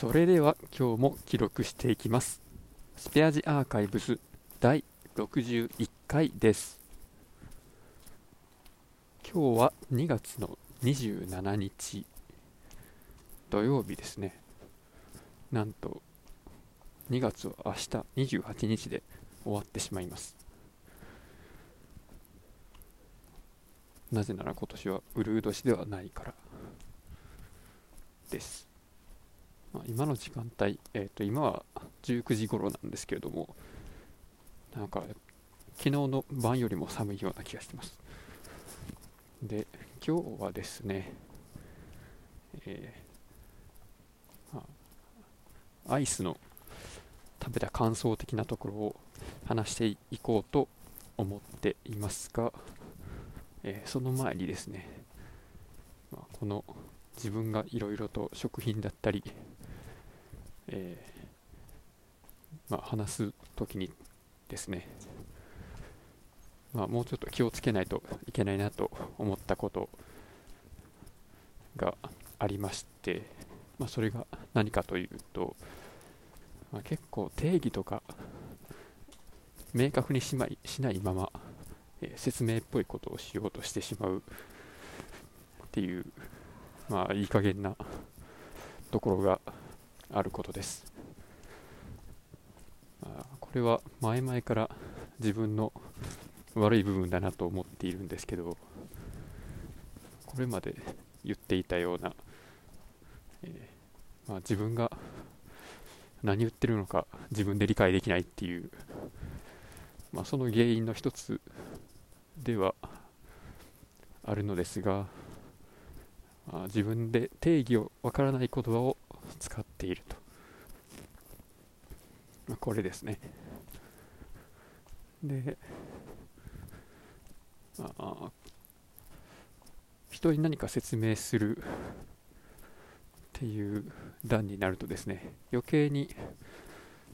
それでは今日も記録していきます。スペアジアーカイブス第61回です。今日は2月の27日土曜日ですね。なんと2月は明日28日で終わってしまいます。なぜなら今年はうるう年ではないからです。今の時間帯、今は19時頃なんですけれども、なんか昨日の晩よりも寒いような気がしてます。で、今日はですね、アイスの食べた感想的なところを話していこうと思っていますが、その前にですね、この自分がいろいろと食品だったり話すときにですね、もうちょっと気をつけないといけないなと思ったことがありまして、それが何かというと、結構定義とか明確にしないまま、説明っぽいことをしようとしてしまうっていう、いい加減なところがあることです。これは前々から自分の悪い部分だなと思っているんですけど、これまで言っていたような、自分が何言ってるのか自分で理解できないっていう、その原因の一つではあるのですが、自分で定義をわからない言葉を使っていると、これですね。で、人に何か説明するっていう段になるとですね、余計に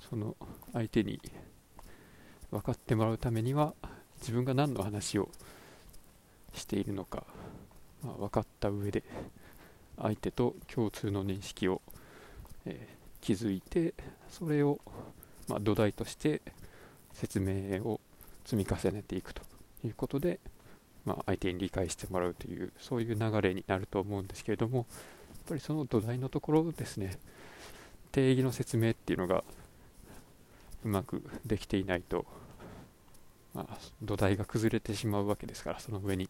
その相手に分かってもらうためには、自分が何の話をしているのか、分かった上で相手と共通の認識を、築いて、それを、土台として説明を積み重ねていくということで、相手に理解してもらうという、そういう流れになると思うんですけれども、やっぱりその土台のところですね、定義の説明っていうのがうまくできていないと、土台が崩れてしまうわけですから、その上に、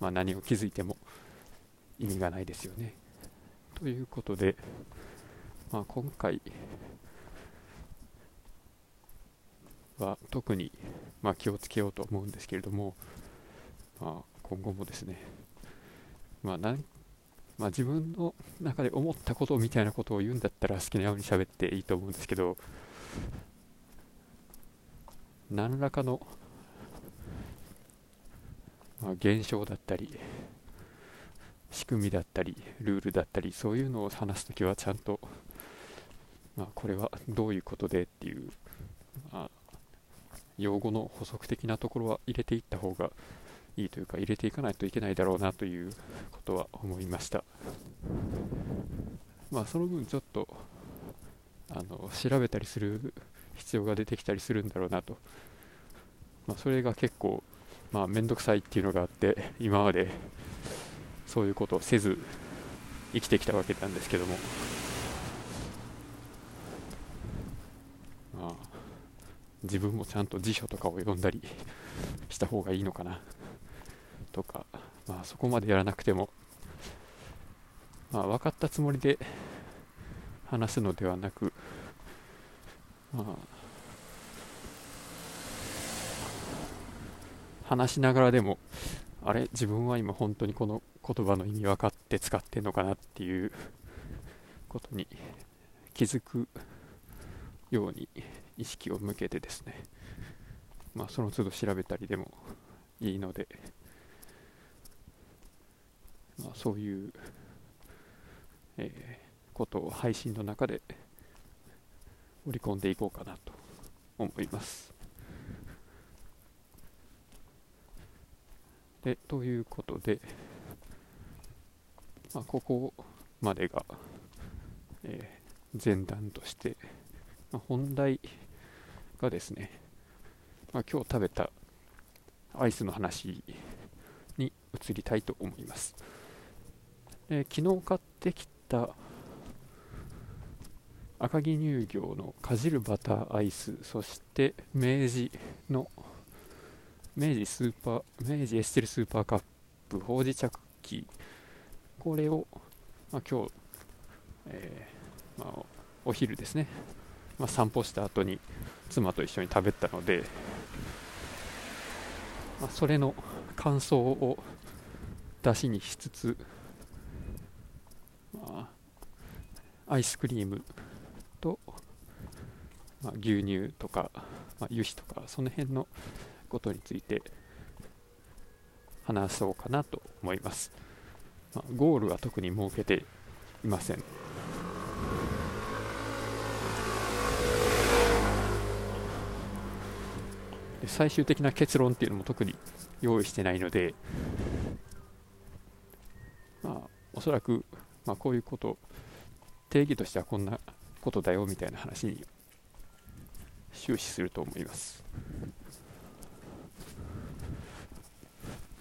何を築いても意味がないですよね。ということで、今回は特に、気をつけようと思うんですけれども、今後もですね、自分の中で思ったことみたいなことを言うんだったら好きなように喋っていいと思うんですけど、何らかの、現象だったり仕組みだったりルールだったり、そういうのを話すときはちゃんと、これはどういうことでっていう、用語の補足的なところは入れていった方がいいというか、入れていかないといけないだろうなということは思いました。その分ちょっと調べたりする必要が出てきたりするんだろうなと、それが結構めんどくさいっていうのがあって、今までそういうことをせず生きてきたわけなんですけども、自分もちゃんと辞書とかを読んだりした方がいいのかなとか、そこまでやらなくても、分かったつもりで話すのではなく、話しながらでも、あれ、自分は今本当にこの言葉の意味分かって使ってんのかなっていうことに気づくように意識を向けてですね、その都度調べたりでもいいので、そういう、ことを配信の中で織り込んでいこうかなと思います。で、ということで、ここまでが、前段として、本題がですね、今日食べたアイスの話に移りたいと思います。昨日買ってきた赤城乳業のかじるバターアイス、そして明治エステルスーパーカップほうじ茶クッキー、これを、今日、お昼ですね、散歩した後に妻と一緒に食べたので、それの感想を出しにしつつ、アイスクリームと、牛乳とか、油脂とかその辺のことについて話そうかなと思います。ゴールは特に設けていません。最終的な結論っていうのも特に用意してないので、おそらく、こういうこと定義としてはこんなことだよみたいな話に終始すると思います。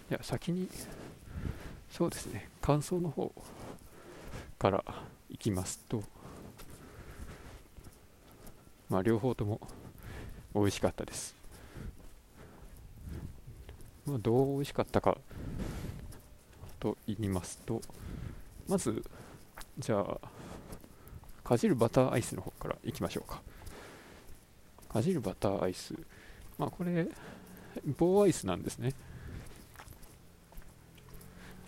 いや、先にそうですね、感想の方からいきますと、両方とも美味しかったです。どう美味しかったかと言いますと、まずじゃあかじるバターアイスの方からいきましょうか。かじるバターアイス、これ棒アイスなんですね。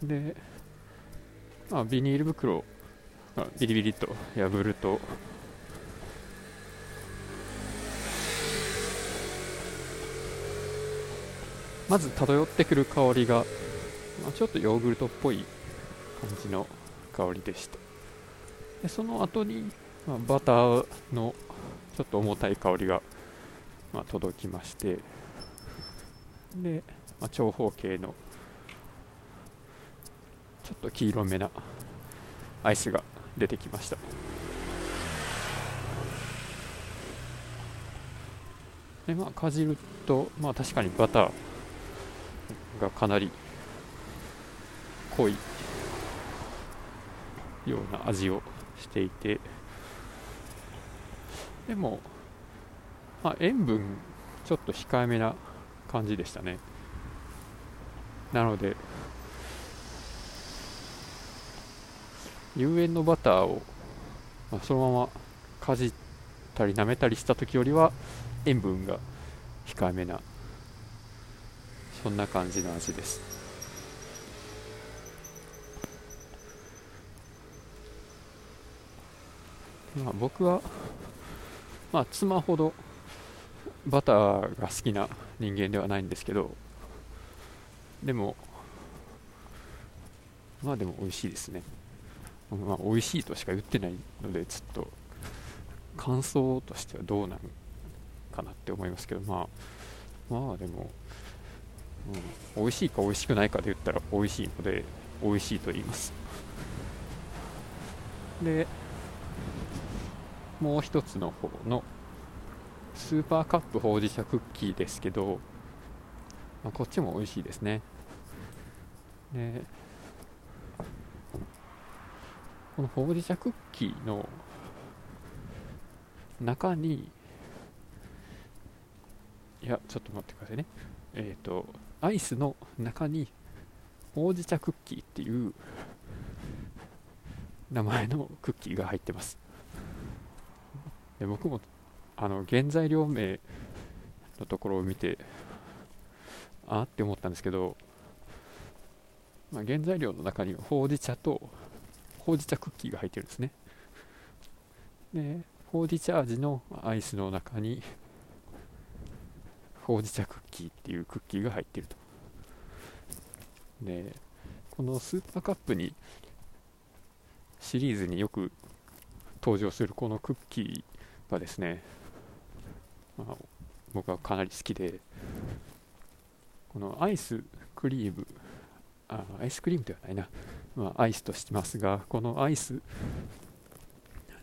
で、ビニール袋をビリビリと破ると、まず漂ってくる香りが、ちょっとヨーグルトっぽい感じの香りでした。でその後に、バターのちょっと重たい香りが、届きまして、で、長方形のちょっと黄色めなアイスが出てきました。で、かじると、確かにバターがかなり濃いような味をしていて、でも、塩分ちょっと控えめな感じでしたね。なので有塩のバターを、そのままかじったり舐めたりした時よりは塩分が控えめな、そんな感じの味です。僕は、妻ほどバターが好きな人間ではないんですけど、でもでも美味しいですね。美味しいとしか言ってないので、ちょっと感想としてはどうなんかなって思いますけど、でも、美味しいか美味しくないかで言ったら美味しいので美味しいと言います。で、もう一つの方のスーパーカップほうじ茶クッキーですけど、こっちも美味しいですね。で、このほうじ茶クッキーの中に、ちょっと待ってくださいね。アイスの中にほうじ茶クッキーっていう名前のクッキーが入ってます。で、僕も原材料名のところを見てって思ったんですけど、原材料の中にほうじ茶とほうじ茶クッキーが入ってるんですね。で、ほうじ茶味のアイスの中にほうじ茶クッキーっていうクッキーが入ってると。で、このスーパーカップにシリーズによく登場するこのクッキーはですね、僕はかなり好きで、このアイスクリームではないな、アイスとしてますが、このアイス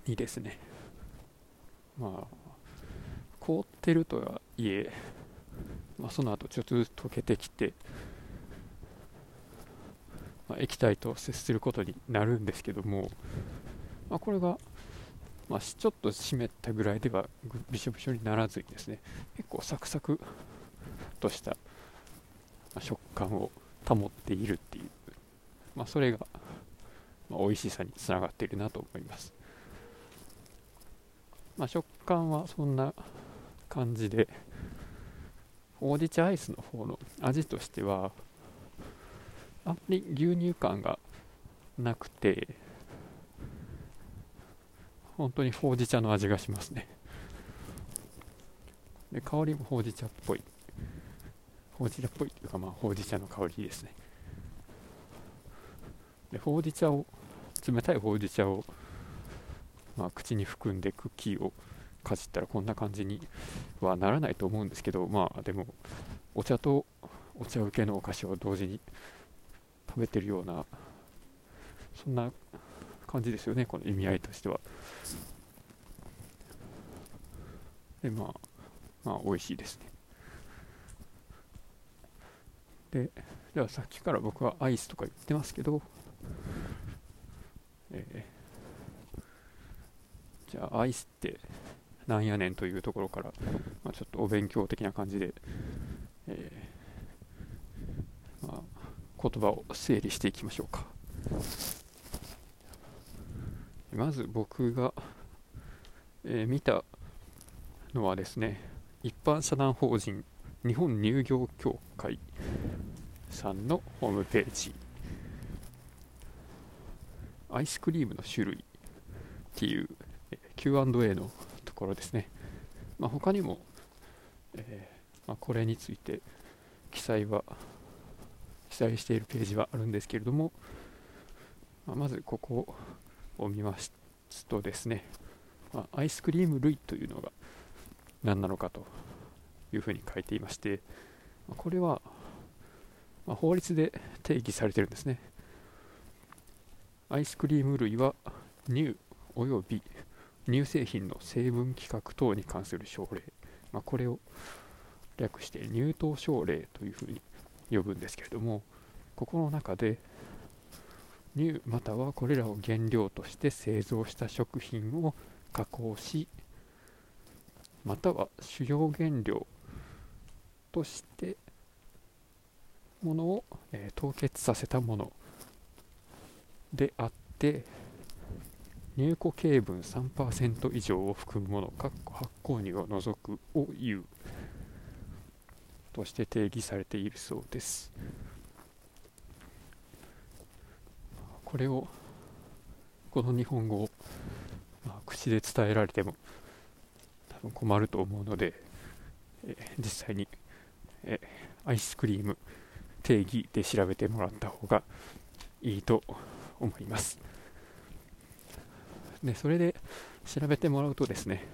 にですね、まあ凍ってるとはいえ、まあ、その後ちょっとずつ溶けてきて、まあ、液体と接することになるんですけども、まあ、これが、まあ、ちょっと湿ったぐらいではびしょびしょにならずにですね、結構サクサクとした食感を保っているっていう、まあ、それが美味しさにつながっているなと思います。まあ、食感はそんな感じで、ほうじ茶アイスの方の味としてはあんまり牛乳感がなくて、本当にほうじ茶の味がしますね。で、香りもほうじ茶っぽい、ほうじ茶っぽいというか、まあほうじ茶の香りですね。で、ほうじ茶を、冷たいほうじ茶を、まあ、口に含んでクッキーをかじったらこんな感じにはならないと思うんですけど、まあでもお茶とお茶受けのお菓子を同時に食べてるような、そんな感じですよね、この意味合いとしては。で、まあ美味しいですね。で、じゃあさっきから僕はアイスとか言ってますけど、じゃあアイスってなんやねんというところから、まあ、ちょっとお勉強的な感じで、まあ、言葉を整理していきましょうか。まず僕が、見たのはですね、一般社団法人日本乳業協会さんのホームページ、アイスクリームの種類っていう Q&A のところですね。まあ、他にも、まあ、これについて記載しているページはあるんですけれども、まあ、まずここを見ますとですね、まあ、アイスクリーム類というのが何なのかというふうに書いていまして、これは法律で定義されているんですね。アイスクリーム類は乳および乳製品の成分規格等に関する省令、まあ、これを略して乳糖省令というふうに呼ぶんですけれども、ここの中で乳またはこれらを原料として製造した食品を加工し、または主要原料としてものを、凍結させたものであって、乳固形分 3% 以上を含むもの、発酵乳を除くをいうとして定義されているそうです。これを、この日本語を、まあ、口で伝えられても多分困ると思うので、実際に、アイスクリーム定義で調べてもらった方がいいと思います。で、それで調べてもらうとですね、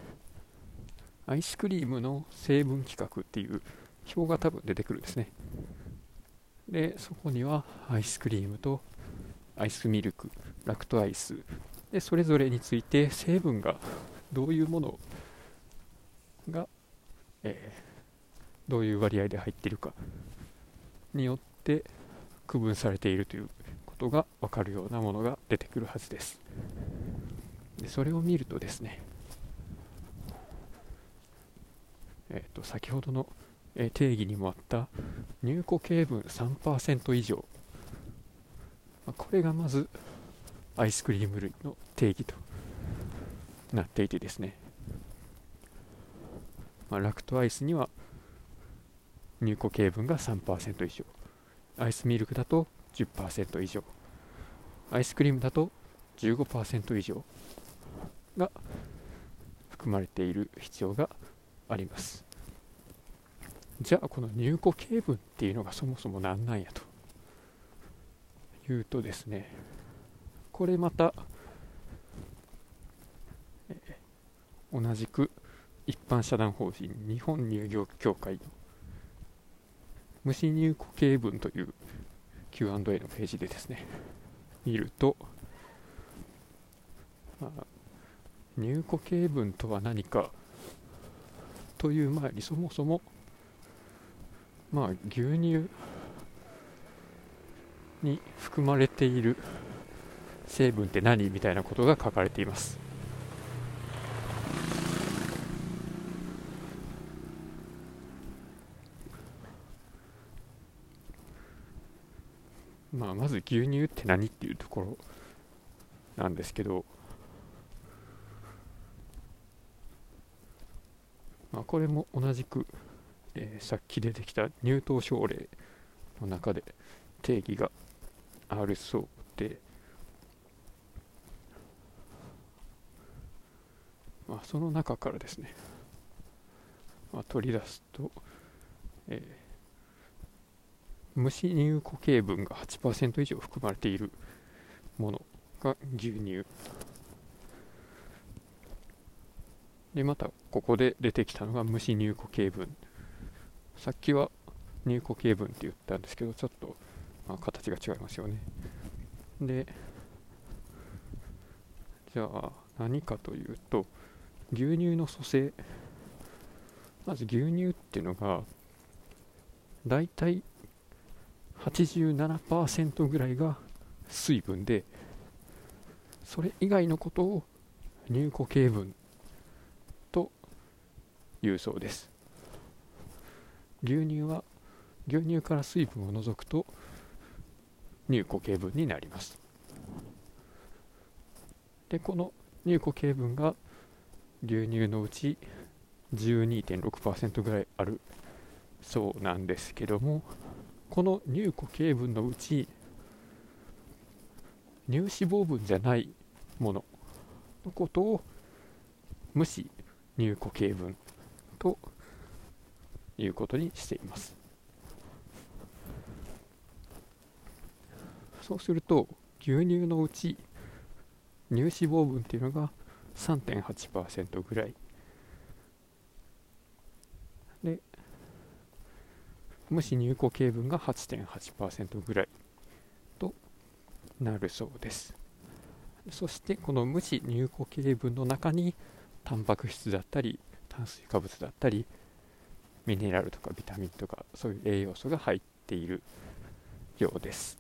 アイスクリームの成分規格っていう表が多分出てくるんですね。で、そこにはアイスクリームとアイスミルク、ラクトアイスで、それぞれについて成分がどういうものが、どういう割合で入っているかによって区分されているということが分かるようなものが出てくるはずです。で、それを見るとですね、先ほどの定義にもあった乳固形分 3% 以上、これがまずアイスクリーム類の定義となっていてですね、まあ、ラクトアイスには乳固形分が 3% 以上、アイスミルクだと 10% 以上、アイスクリームだと 15% 以上が含まれている必要があります。じゃあこの乳固形分っていうのがそもそも何なんやと言うとですね、これまた同じく一般社団法人日本乳業協会の無脂乳固形分という Q&A のページでですね見ると、まあ、入庫形文とは何かという前に、そもそもまあ牛乳に含まれている成分って何みたいなことが書かれています。まあ、まず牛乳って何っていうところなんですけど、まあ、これも同じく、さっき出てきた入党省令の中で定義があるそうで、まあ、その中からですね、まあ、取り出すと、無脂乳固形分が 8% 以上含まれているものが牛乳で、またここで出てきたのが無脂乳固形分。さっきは乳固形分って言ったんですけど、ちょっとまあ形が違いますよね。で、じゃあ何かというと、牛乳の組成、まず牛乳っていうのがだいたい87% ぐらいが水分で、それ以外のことを乳固形分というそうです。牛乳から水分を除くと乳固形分になります。で、この乳固形分が牛乳のうち 12.6% ぐらいあるそうなんですけども、この乳固形分のうち乳脂肪分じゃないもののことを無脂乳固形分ということにしています。そうすると牛乳のうち乳脂肪分っていうのが 3.8% ぐらいで、無脂乳固形分が 8.8% ぐらいとなるそうです。そしてこの無脂乳固形分の中にタンパク質だったり炭水化物だったりミネラルとかビタミンとかそういう栄養素が入っているようです。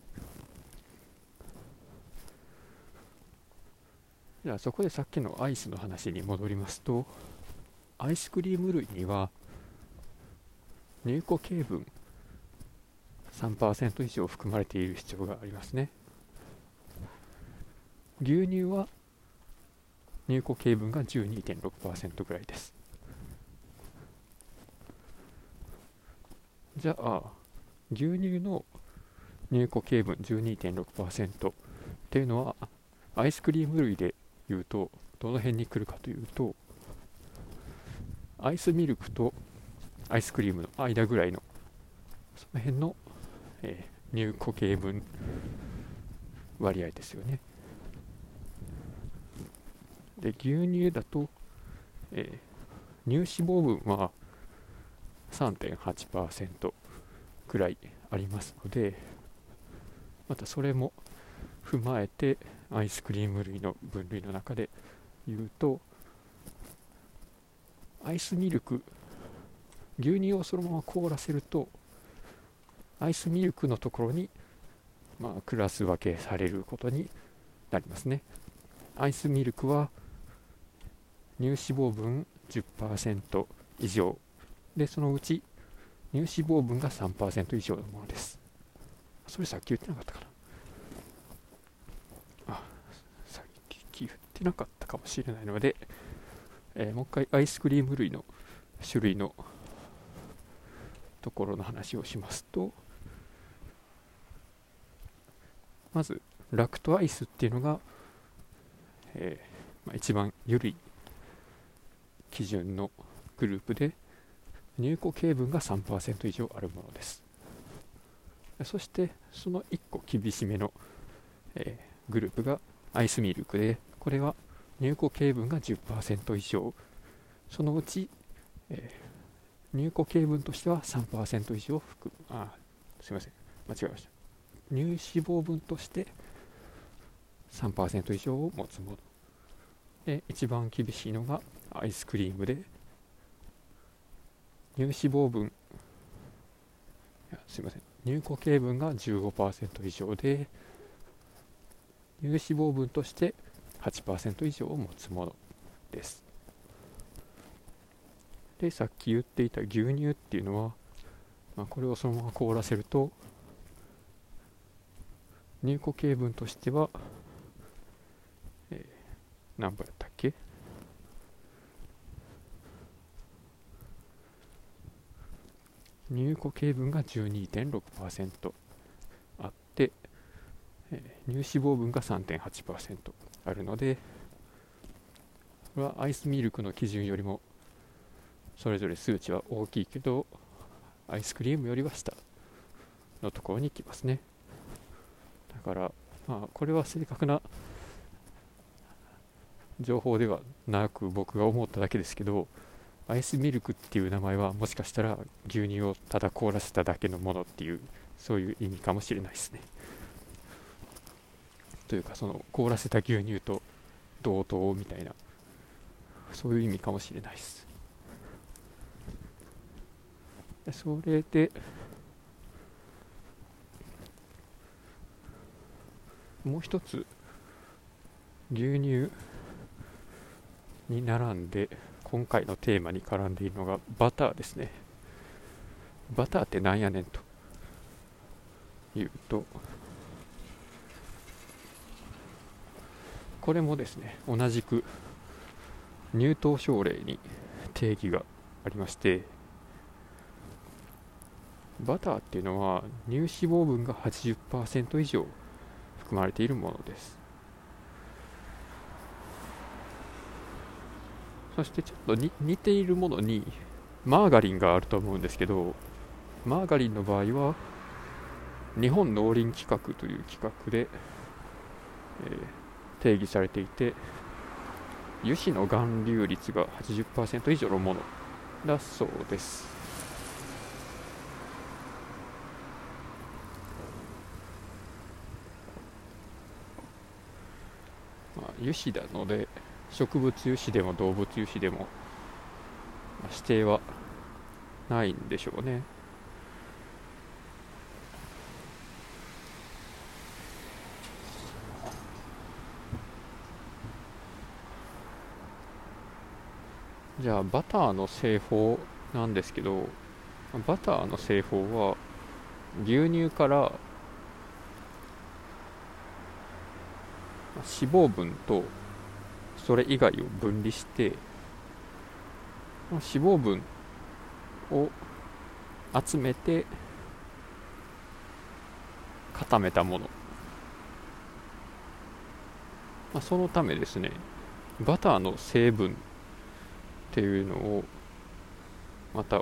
じゃあそこでさっきのアイスの話に戻りますと、アイスクリーム類には乳固形分 3% 以上含まれている主張がありますね。牛乳は乳固形分が 12.6% ぐらいです。じゃあ牛乳の乳固形分 12.6% っていうのはアイスクリーム類でいうとどの辺に来るかというと、アイスミルクとアイスクリームの間ぐらいのその辺の、乳固形分割合ですよね。で、牛乳だと、乳脂肪分は 3.8% くらいありますので、またそれも踏まえてアイスクリーム類の分類の中でいうと、アイスミルク、牛乳をそのまま凍らせるとアイスミルクのところに、まあ、クラス分けされることになりますね。アイスミルクは乳脂肪分 10% 以上で、そのうち乳脂肪分が 3% 以上のものです。それさっき言ってなかったかな。さっき言ってなかったかもしれないので、もう一回アイスクリーム類の種類のところの話をしますと、まずラクトアイスっていうのが、一番緩い基準のグループで、乳固形分が 3% 以上あるものです。そしてその1個厳しめの、グループがアイスミルクで、これは乳固形分が 10% 以上、そのうち、乳固形分としては 3% 以上乳脂肪分として 3% 以上を持つもので一番厳しいのがアイスクリームで、乳脂肪分、乳固形分が 15% 以上で、乳脂肪分として 8% 以上を持つものです。でさっき言っていた牛乳っていうのは、これをそのまま凍らせると乳固形分としては、何番やったっけ、乳固形分が 12.6% あって、乳脂肪分が 3.8% あるので、これはアイスミルクの基準よりもそれぞれ数値は大きいけど、アイスクリームよりは下のところに行きますね。だから、これは正確な情報ではなく僕が思っただけですけど、アイスミルクっていう名前はもしかしたら牛乳をただ凍らせただけのものっていう、そういう意味かもしれないですね。というか、その凍らせた牛乳と同等みたいな、そういう意味かもしれないです。それでもう一つ牛乳に並んで今回のテーマに絡んでいるのがバターですね。バターってなんやねんというと、これもですね、同じく入党省令に定義がありまして、バターっていうのは乳脂肪分が 80% 以上含まれているものです。そしてちょっと似ているものにマーガリンがあると思うんですけど、マーガリンの場合は日本農林規格という規格で、定義されていて、油脂の含有率が 80% 以上のものだそうです。油脂なので植物油脂でも動物油脂でも指定はないんでしょうね。じゃあバターの製法なんですけど、バターの製法は牛乳から脂肪分とそれ以外を分離して、脂肪分を集めて固めたもの、そのためですね、バターの成分っていうのをまた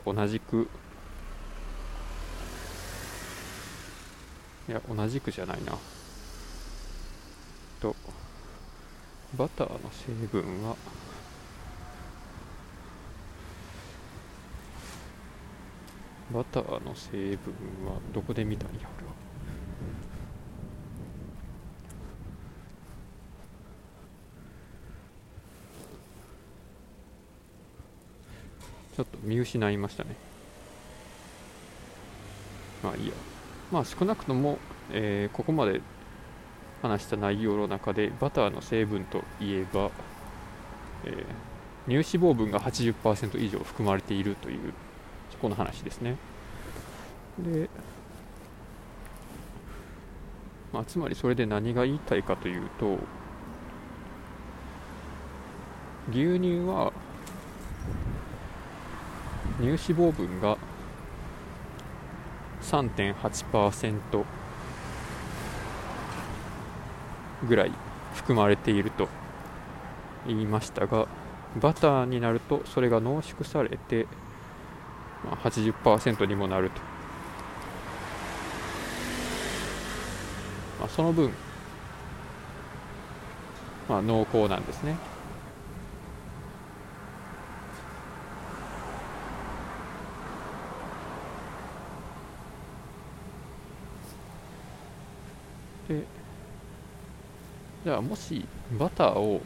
バターの成分はどこで見たんや俺は。ちょっと見失いましたね。少なくとも、ここまで話した内容の中でバターの成分といえば、乳脂肪分が 80% 以上含まれているという、そこの話ですね。で、つまりそれで何が言いたいかというと、牛乳は乳脂肪分が 3.8% ぐらい含まれていると言いましたが、バターになるとそれが濃縮されて 80% にもなると、その分、濃厚なんですね。で、じゃあもしバターを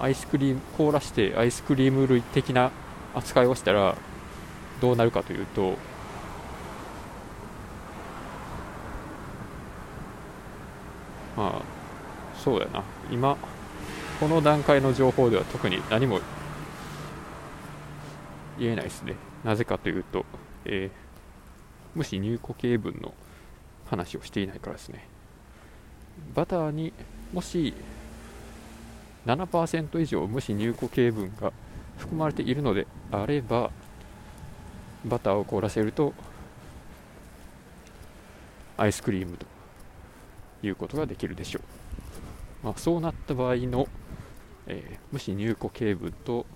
アイスクリーム凍らしてアイスクリーム類的な扱いをしたらどうなるかというと、まあそうだな、今この段階の情報では特に何も言えないですね。なぜかというと、無視入庫形文の話をしていないからですね。バターにもし 7% 以上無視入庫形文が含まれているのであれば、バターを凍らせるとアイスクリームということができるでしょう。まあ、そうなった場合の、無視入庫形文と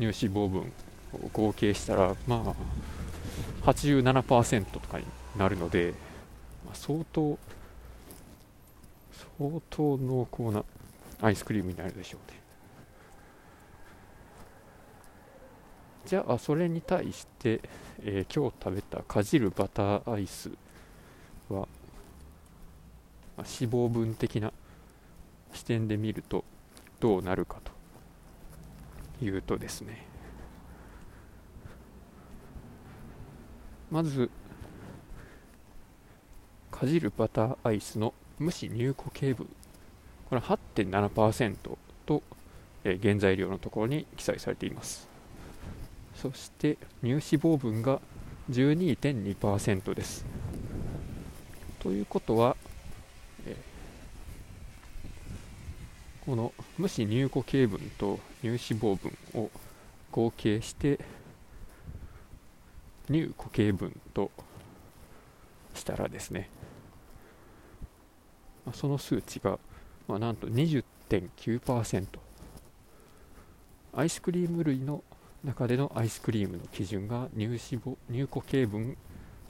乳脂肪分を合計したら、まあ 87% とかになるので、まあ、相当濃厚なアイスクリームになるでしょうね。じゃあそれに対して、今日食べたかじるバターアイスは、まあ、脂肪分的な視点で見るとどうなるかというとですね、まずかじるバターアイスの無視入庫形文、これ 8.7% と、原材料のところに記載されています。そして乳脂肪分が 12.2% です。ということは、この無視入庫形文と乳脂肪分を合計して入庫形文としたらですね、その数値が、まあ、なんと 20.9%、 アイスクリーム類の中でのアイスクリームの基準が入庫形文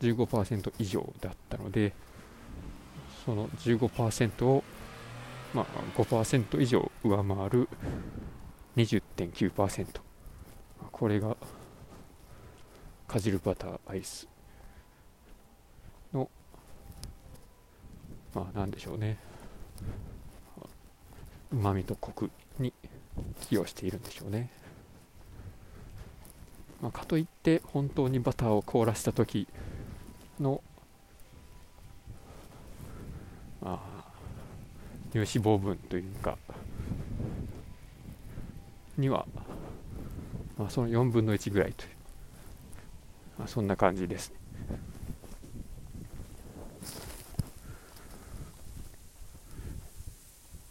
15% 以上だったので、その 15% を、まあ、5% 以上上回る 20.9%、 これがかじるバターアイスの、まあ、なんでしょうね、うまみとコクに寄与しているんでしょうね。まあ、かといって本当にバターを凍らした時の、まあ、乳脂肪分というかには、まあ、その4分の1ぐらいという、まあ、そんな感じですね。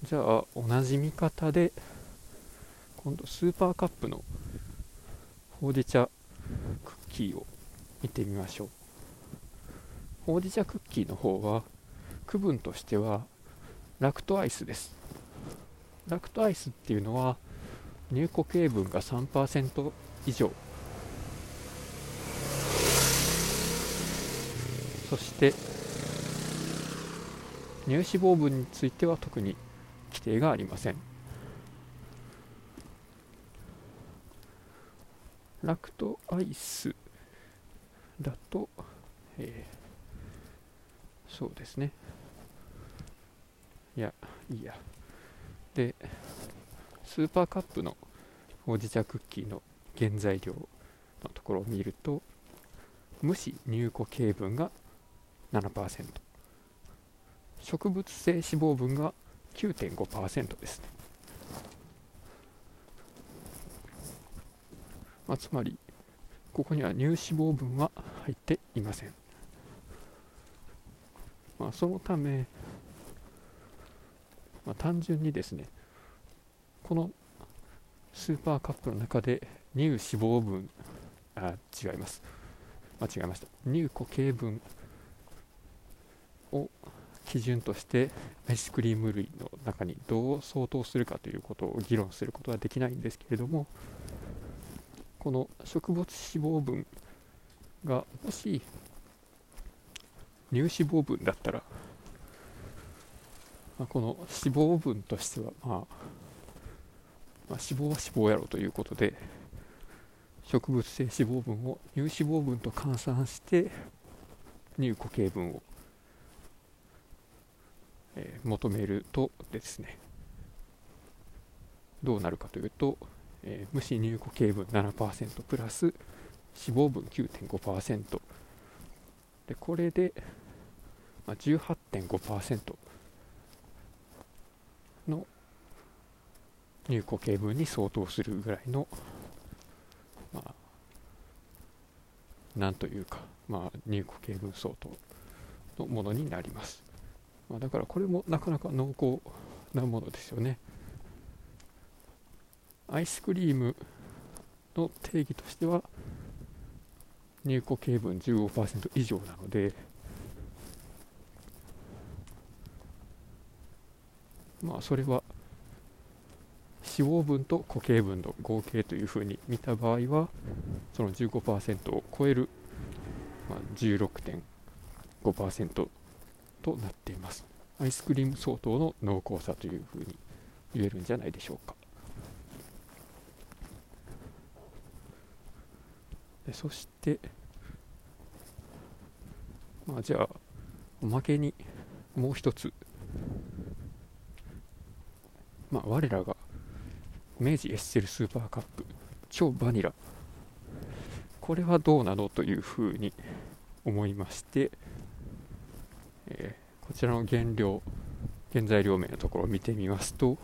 じゃあ同じ見方で今度スーパーカップのほうじ茶クッキーを見てみましょう。ほうじ茶クッキーの方は区分としてはラクトアイスです。ラクトアイスっていうのは入庫形文が 3% 以上、そして乳脂肪分については特に規定がありません。ラクトアイスだと、そうですね、でスーパーカップのほうじ茶クッキーの原材料のところを見ると、無視入庫形文が 7%、 植物性脂肪分が 9.5% ですね。まあ、つまりここには乳脂肪分は入っていません。まあ、そのため、まあ、単純にですね、このスーパーカップの中で乳脂肪分、入庫形文を基準としてアイスクリーム類の中にどう相当するかということを議論することはできないんですけれども、この植物脂肪分がもし乳脂肪分だったら、まあ、この脂肪分としては、まあ、脂肪は脂肪やろということで、植物性脂肪分を乳脂肪分と換算して入庫形文を求めるとですね、どうなるかというと、無脂乳固形分 7% プラス脂肪分 9.5% で、これで 18.5% の乳固形分に相当するぐらいの、なんというか、乳固形分相当のものになります。だからこれもなかなか濃厚なものですよね。アイスクリームの定義としては乳固形分 15% 以上なので、それは脂肪分と固形分の合計というふうに見た場合は、その 15% を超える 16.5% となっています。アイスクリーム相当の濃厚さというふうに言えるんじゃないでしょうか。で、そして、じゃあおまけにもう一つ、我らが明治エッセルスーパーカップ超バニラ、これはどうなのというふうに思いまして、こちらの原材料名のところを見てみますと、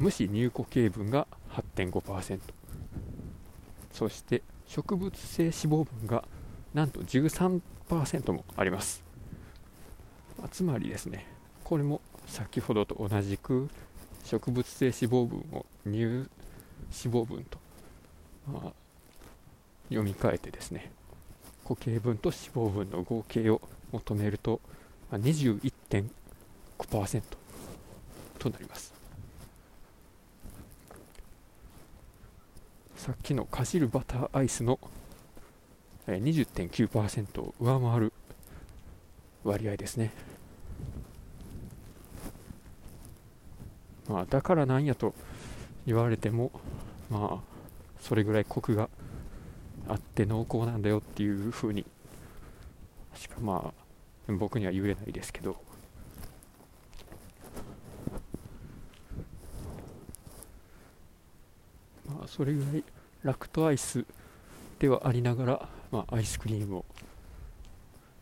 無脂乳固形分が 8.5%、そして植物性脂肪分がなんと 13% もあります。つまりですね、これも先ほどと同じく植物性脂肪分を乳脂肪分と、読み替えてですね、固形分と脂肪分の合計を求めると 21.5% となります。さっきのかじるバターアイスの 20.9% を上回る割合ですね。だからなんやと言われても、それぐらいコクがあって濃厚なんだよっていうふうにしか僕には言えないですけど、それぐらいラクトアイスではありながら、アイスクリーム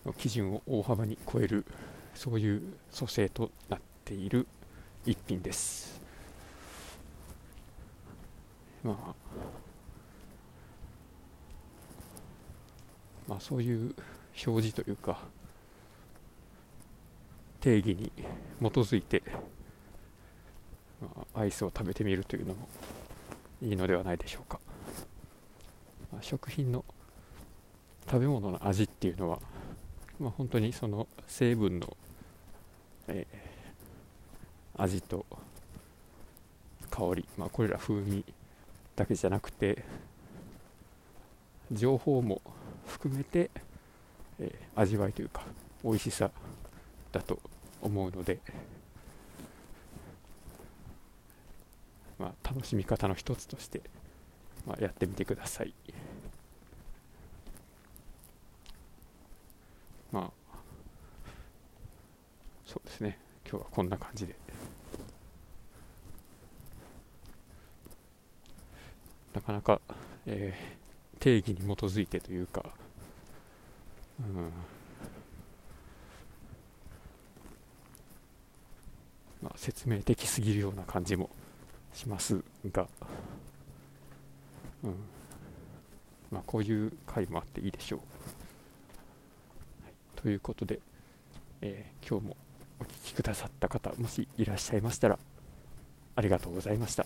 の基準を大幅に超える、そういう組成となっている一品です。そういう表示というか定義に基づいて、アイスを食べてみるというのもいいのではないでしょうか。食品の食べ物の味っていうのは、本当にその成分の、味と香り、これら風味だけじゃなくて情報も含めて、味わいというか美味しさだと思うので、楽しみ方の一つとして、やってみてください。そうですね、今日はこんな感じで、なかなか、定義に基づいてというか、説明的すぎるような感じもしますが、こういう回もあっていいでしょう。ということで、今日もお聞きくださった方、もしいらっしゃいましたらありがとうございました。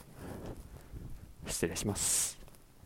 失礼します。